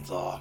けんぞ。